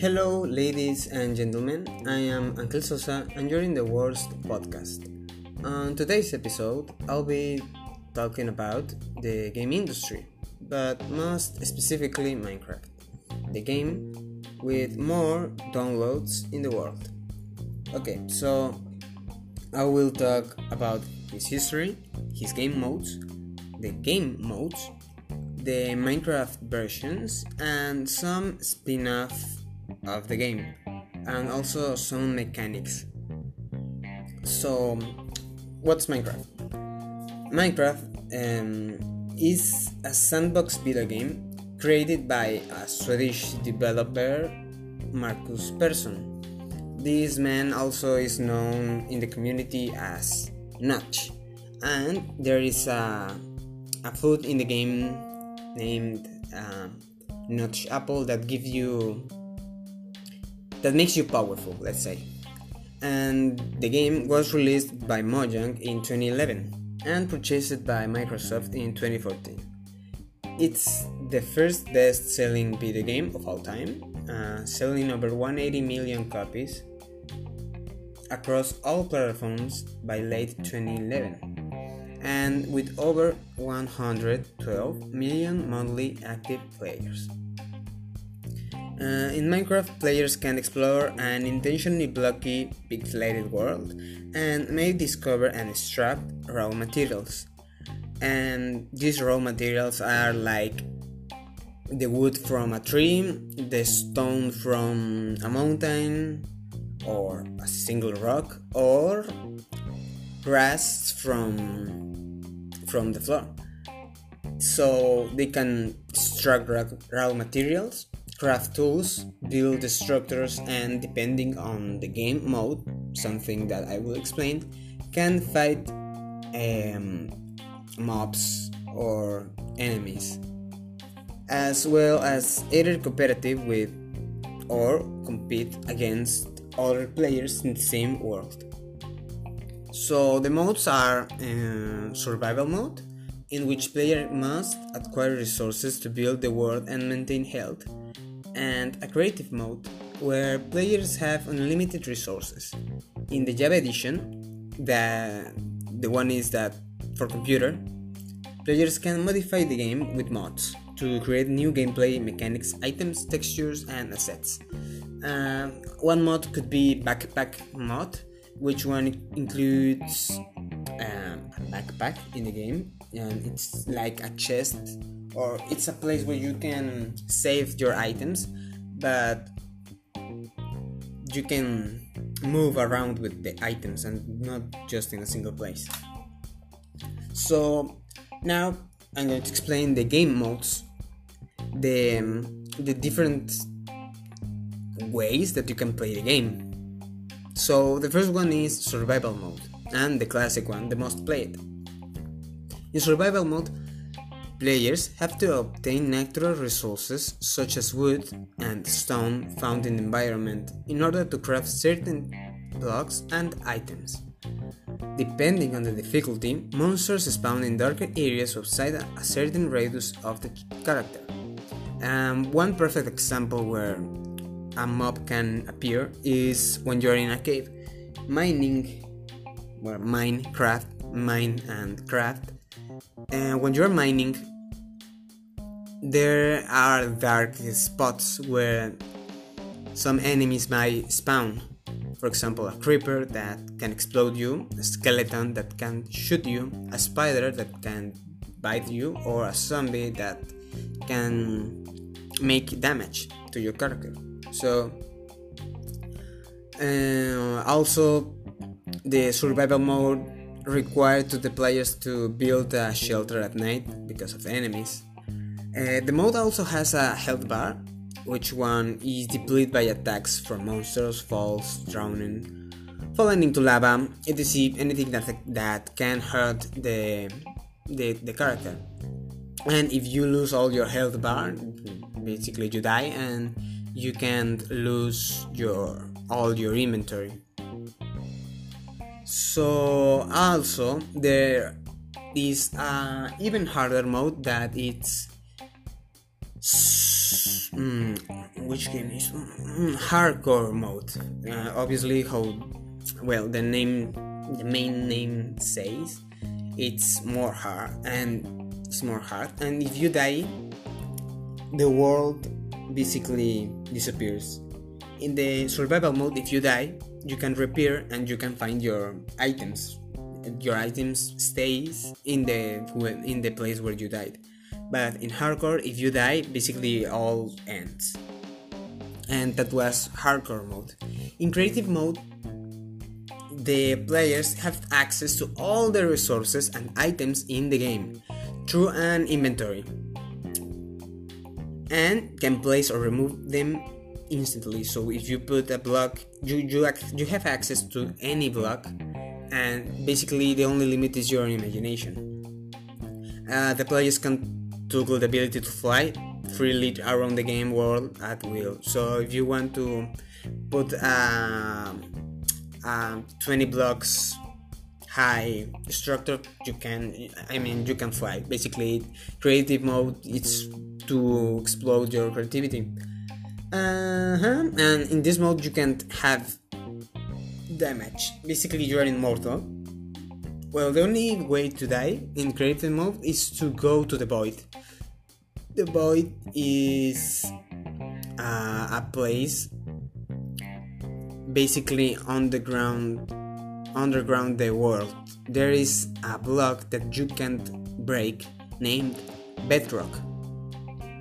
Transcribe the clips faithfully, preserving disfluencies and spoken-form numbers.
Hello, ladies and gentlemen. I am Uncle Sosa, and you're in The Worst Podcast. On today's episode, I'll be talking about the game industry, but most specifically Minecraft, the game with more downloads in the world. Okay, so I will talk about his history, his game modes, the game modes, the Minecraft versions, and some spin-off of the game, and also some mechanics. So, what's Minecraft? Minecraft um, is a sandbox video game created by a Swedish developer, Markus Persson. This man also is known in the community as Notch, and there is a, a food in the game named uh, Notch Apple that gives you that makes you powerful, let's say. And the game was released by Mojang in twenty eleven and purchased by Microsoft in twenty fourteen. It's the first best-selling video game of all time, uh, selling over one hundred eighty million copies across all platforms by late twenty eleven, and with over one hundred twelve million monthly active players. Uh, in Minecraft, players can explore an intentionally blocky, pixelated world and may discover and extract raw materials. And these raw materials are like the wood from a tree, the stone from a mountain, or a single rock, or grass from, from the floor. So they can extract raw materials, craft tools, build structures, and depending on the game mode, something that I will explain, can fight um, mobs or enemies, as well as either cooperative with or compete against other players in the same world. So the modes are uh, survival mode, in which player must acquire resources to build the world and maintain health, and a creative mode, where players have unlimited resources. In the Java Edition, the, the one is that for computer, players can modify the game with mods to create new gameplay mechanics, items, textures, and assets. Uh, one mod could be backpack mod, which one includes um, a backpack in the game, and it's like a chest, or it's a place where you can save your items, but you can move around with the items and not just in a single place. So now I'm going to explain the game modes, the, um, the different ways that you can play the game. So the first one is survival mode, and the classic one, the most played. In survival mode, players have to obtain natural resources such as wood and stone found in the environment in order to craft certain blocks and items. Depending on the difficulty, monsters spawn in darker areas outside a certain radius of the character. Um, one perfect example where a mob can appear is when you're in a cave. Mining, well, Minecraft, mine and craft. And uh, when you're mining, there are dark spots where some enemies might spawn. For example, a creeper that can explode you, a skeleton that can shoot you, a spider that can bite you, or a zombie that can make damage to your character. So, uh, also the survival mode required to the players to build a shelter at night because of enemies. Uh, the mode also has a health bar, which one is depleted by attacks from monsters, falls, drowning, falling into lava, et cetera, anything that that can hurt the, the the character. And if you lose all your health bar, basically you die and you can't lose your all your inventory. So also there is an even harder mode that it's mm, which game is mm, hardcore mode. Uh, obviously, how well the name, the main name says, it's more hard and it's more hard. And if you die, the world basically disappears. In the survival mode, if you die, you can repair and you can find your items. Your items stays in the in the place where you died. But in hardcore, if you die, basically all ends. And that was hardcore mode. In creative mode, the players have access to all the resources and items in the game through an inventory, and can place or remove them instantly. So if you put a block, you you, you have access to any block, and basically the only limit is your imagination. Uh, the players can toggle the ability to fly freely around the game world at will. So if you want to put a, a twenty blocks high structure, you can. I mean, you can fly. Basically, creative mode it's to explode your creativity. Uh-huh. And in this mode, you can't have damage. Basically, you are immortal. Well, the only way to die in creative mode is to go to the void. The void is uh, a place basically on the ground, underground the world. There is a block that you can't break named bedrock.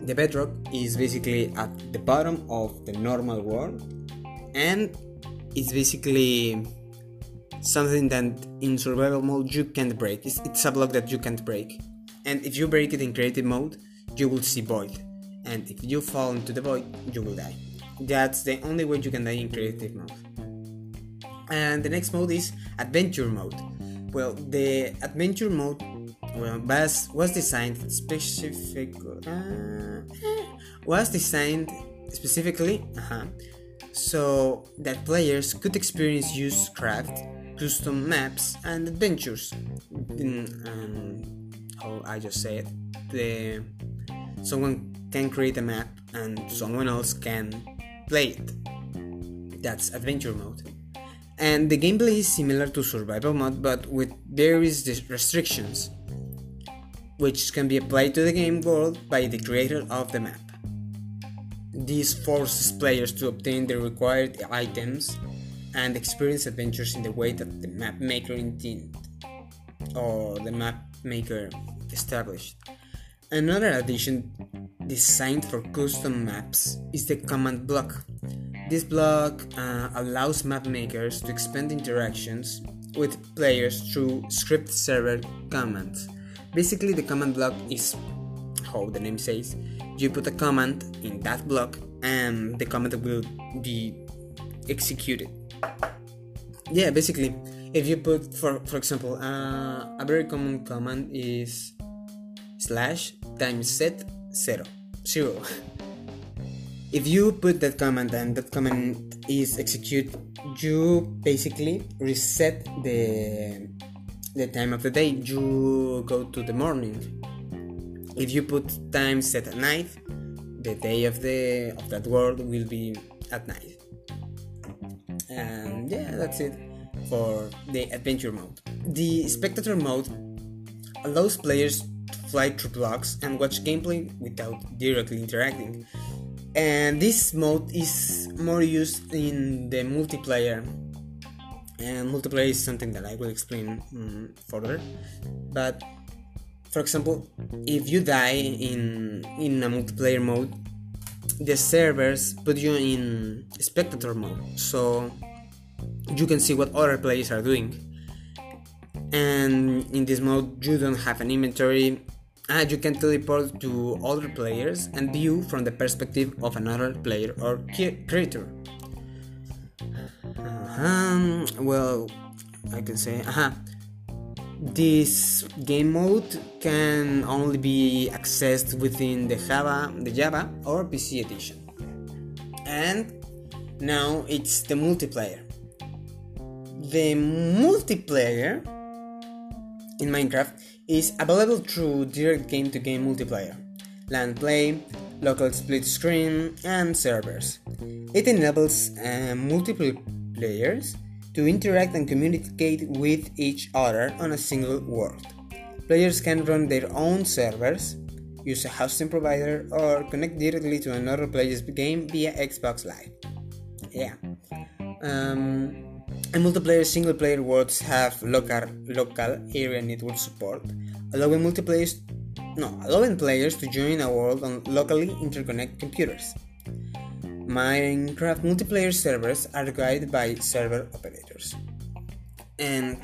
The bedrock is basically at the bottom of the normal world, and it's basically something that in survival mode you can't break. It's, it's a block that you can't break, and if you break it in creative mode, you will see void, and if you fall into the void, you will die. That's the only way you can die in creative mode. And the next mode is adventure mode. Well, the adventure mode well, was, was designed specific uh, was designed specifically uh-huh, so that players could experience use craft, custom maps and adventures. Um, how I just said, the, someone can create a map and someone else can play it. That's adventure mode. And the gameplay is similar to survival mode, but with various restrictions, which can be applied to the game world by the creator of the map. This forces players to obtain the required items and experience adventures in the way that the map maker intended or the map maker established. Another addition designed for custom maps is the command block. This block uh, allows map makers to expand interactions with players through script server commands. Basically, the command block is, how the name says, you put a command in that block and the command will be executed. Yeah, basically, if you put, for for example, uh, a very common command is slash times set zero. Zero. If you put that command and that command is executed, you basically reset the the time of the day. You go to the morning. If you put time set at night, the day of the of that world will be at night. And yeah, that's it for the adventure mode. The spectator mode allows players to fly through blocks and watch gameplay without directly interacting. And this mode is more used in the multiplayer, and multiplayer is something that I will explain um, further. But for example, if you die in in a multiplayer mode, the servers put you in spectator mode, so you can see what other players are doing. And in this mode, you don't have an inventory. Ah, you can teleport to other players and view from the perspective of another player or creature. Um, well, I can say, aha, this game mode can only be accessed within the Java, the Java or P C edition. And now it's the multiplayer. The multiplayer in Minecraft is available through direct game-to-game multiplayer, LAN play, local split screen, and servers. It enables uh, multiple players to interact and communicate with each other on a single world. Players can run their own servers, use a hosting provider, or connect directly to another player's game via Xbox Live. Yeah. Um, And multiplayer single-player worlds have local, local area network support, allowing multiplayers, no, allowing players to join a world on locally interconnected computers. Minecraft multiplayer servers are guided by server operators, and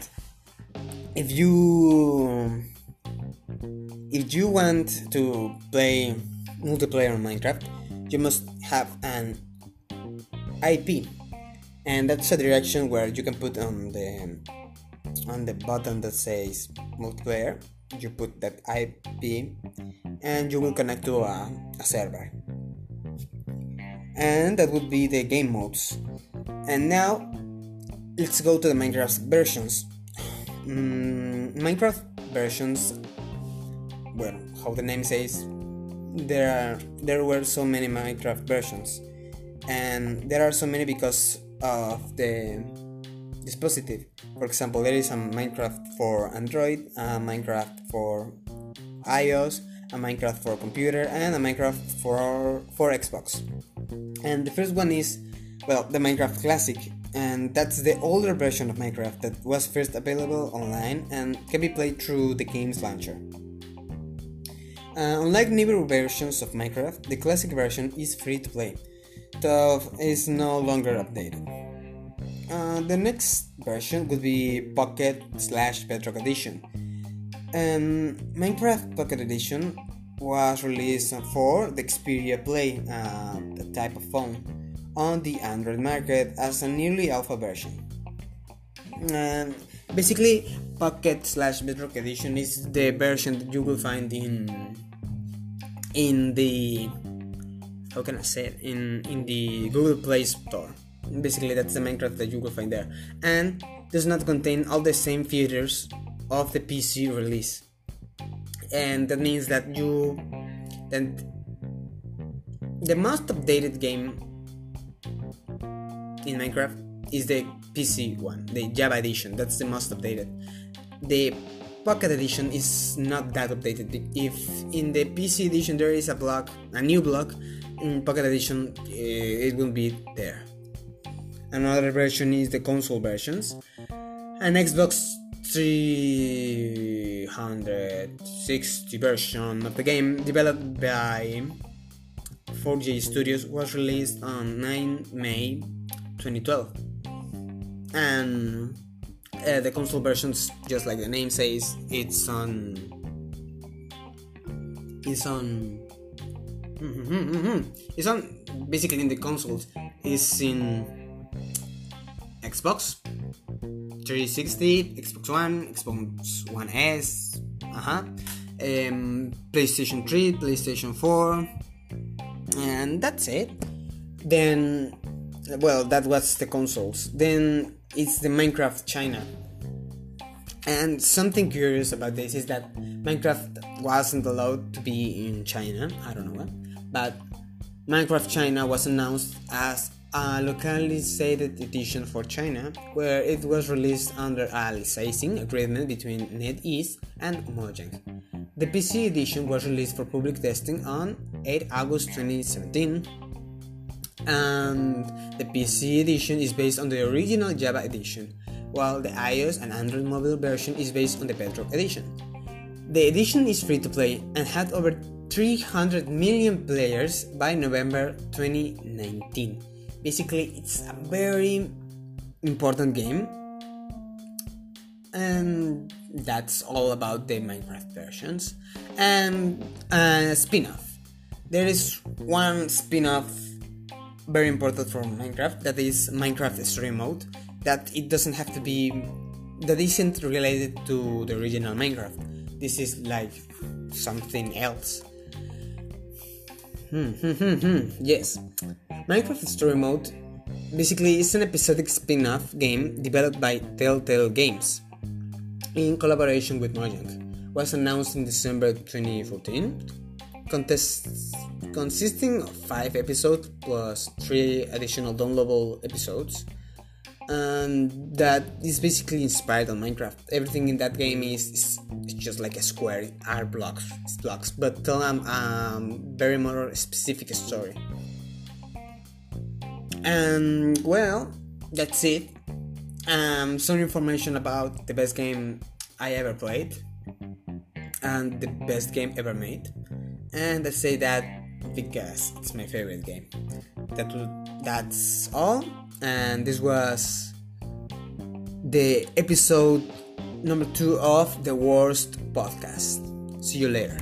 if you if you want to play multiplayer on Minecraft, you must have an I P. And that's a direction where you can put on the on the button that says multiplayer. You put that I P and you will connect to a, a server. And that would be the game modes. And now let's go to the Minecraft versions. Mm, Minecraft versions. Well, how the name says, there are there were so many Minecraft versions, and there are so many because of the dispositive. For example, there is a Minecraft for Android, a Minecraft for iOS, a Minecraft for computer, and a Minecraft for for Xbox. And the first one is, well, the Minecraft Classic, and that's the older version of Minecraft that was first available online and can be played through the game's launcher. Uh, unlike newer versions of Minecraft, the Classic version is free to play. Is no longer updated. Uh, the next version would be Pocket slash Bedrock Edition. Um, Minecraft Pocket Edition was released for the Xperia Play uh, type of phone on the Android market as a nearly alpha version. Uh, basically, Pocket slash Bedrock Edition is the version that you will find in in the How can I say it? In, in the Google Play Store. Basically, that's the Minecraft that you will find there. And does not contain all the same features of the P C release. And that means that you... that the most updated game in Minecraft is the P C one, the Java Edition. That's the most updated. The Pocket Edition is not that updated. If in the P C Edition there is a block, a new block, in Pocket Edition it will be there. Another version is the console versions. An Xbox three sixty version of the game, developed by four J Studios, was released on the ninth of May twenty twelve. And uh, the console versions, just like the name says, it's on it's on Mm-hmm, mm-hmm. It's on, basically in the consoles. It's in Xbox three sixty, Xbox One, Xbox One S, uh-huh, um, PlayStation three, PlayStation four, and that's it. Then, well, that was the consoles. Then it's the Minecraft China. And something curious about this is that Minecraft wasn't allowed to be in China. I don't know why. But Minecraft China was announced as a localized edition for China, where it was released under a licensing agreement between NetEase and Mojang. The P C edition was released for public testing on the eighth of August twenty seventeen, and the P C edition is based on the original Java edition, while the iOS and Android mobile version is based on the Bedrock edition. The edition is free to play and had over three hundred million players by November twenty nineteen. Basically, it's a very important game. And that's all about the Minecraft versions. And a spin-off. There is one spin-off very important for Minecraft, that is Minecraft Story Mode, that it doesn't have to be, that isn't related to the original Minecraft. This is like something else. Hmm, hmm, hmm, hmm. Yes. Minecraft Story Mode basically is an episodic spin-off game developed by Telltale Games in collaboration with Mojang. It was announced in December twenty fourteen contests consisting of five episodes plus three additional downloadable episodes, and that is basically inspired on Minecraft. Everything in that game is, is it's just like a square, are blocks, blocks, but tell them a um, very more specific story. And well, that's it. Um, some information about the best game I ever played and the best game ever made. And I say that because it's my favorite game. That that's all. And this was the episode number two of The Worst Podcast. See you later.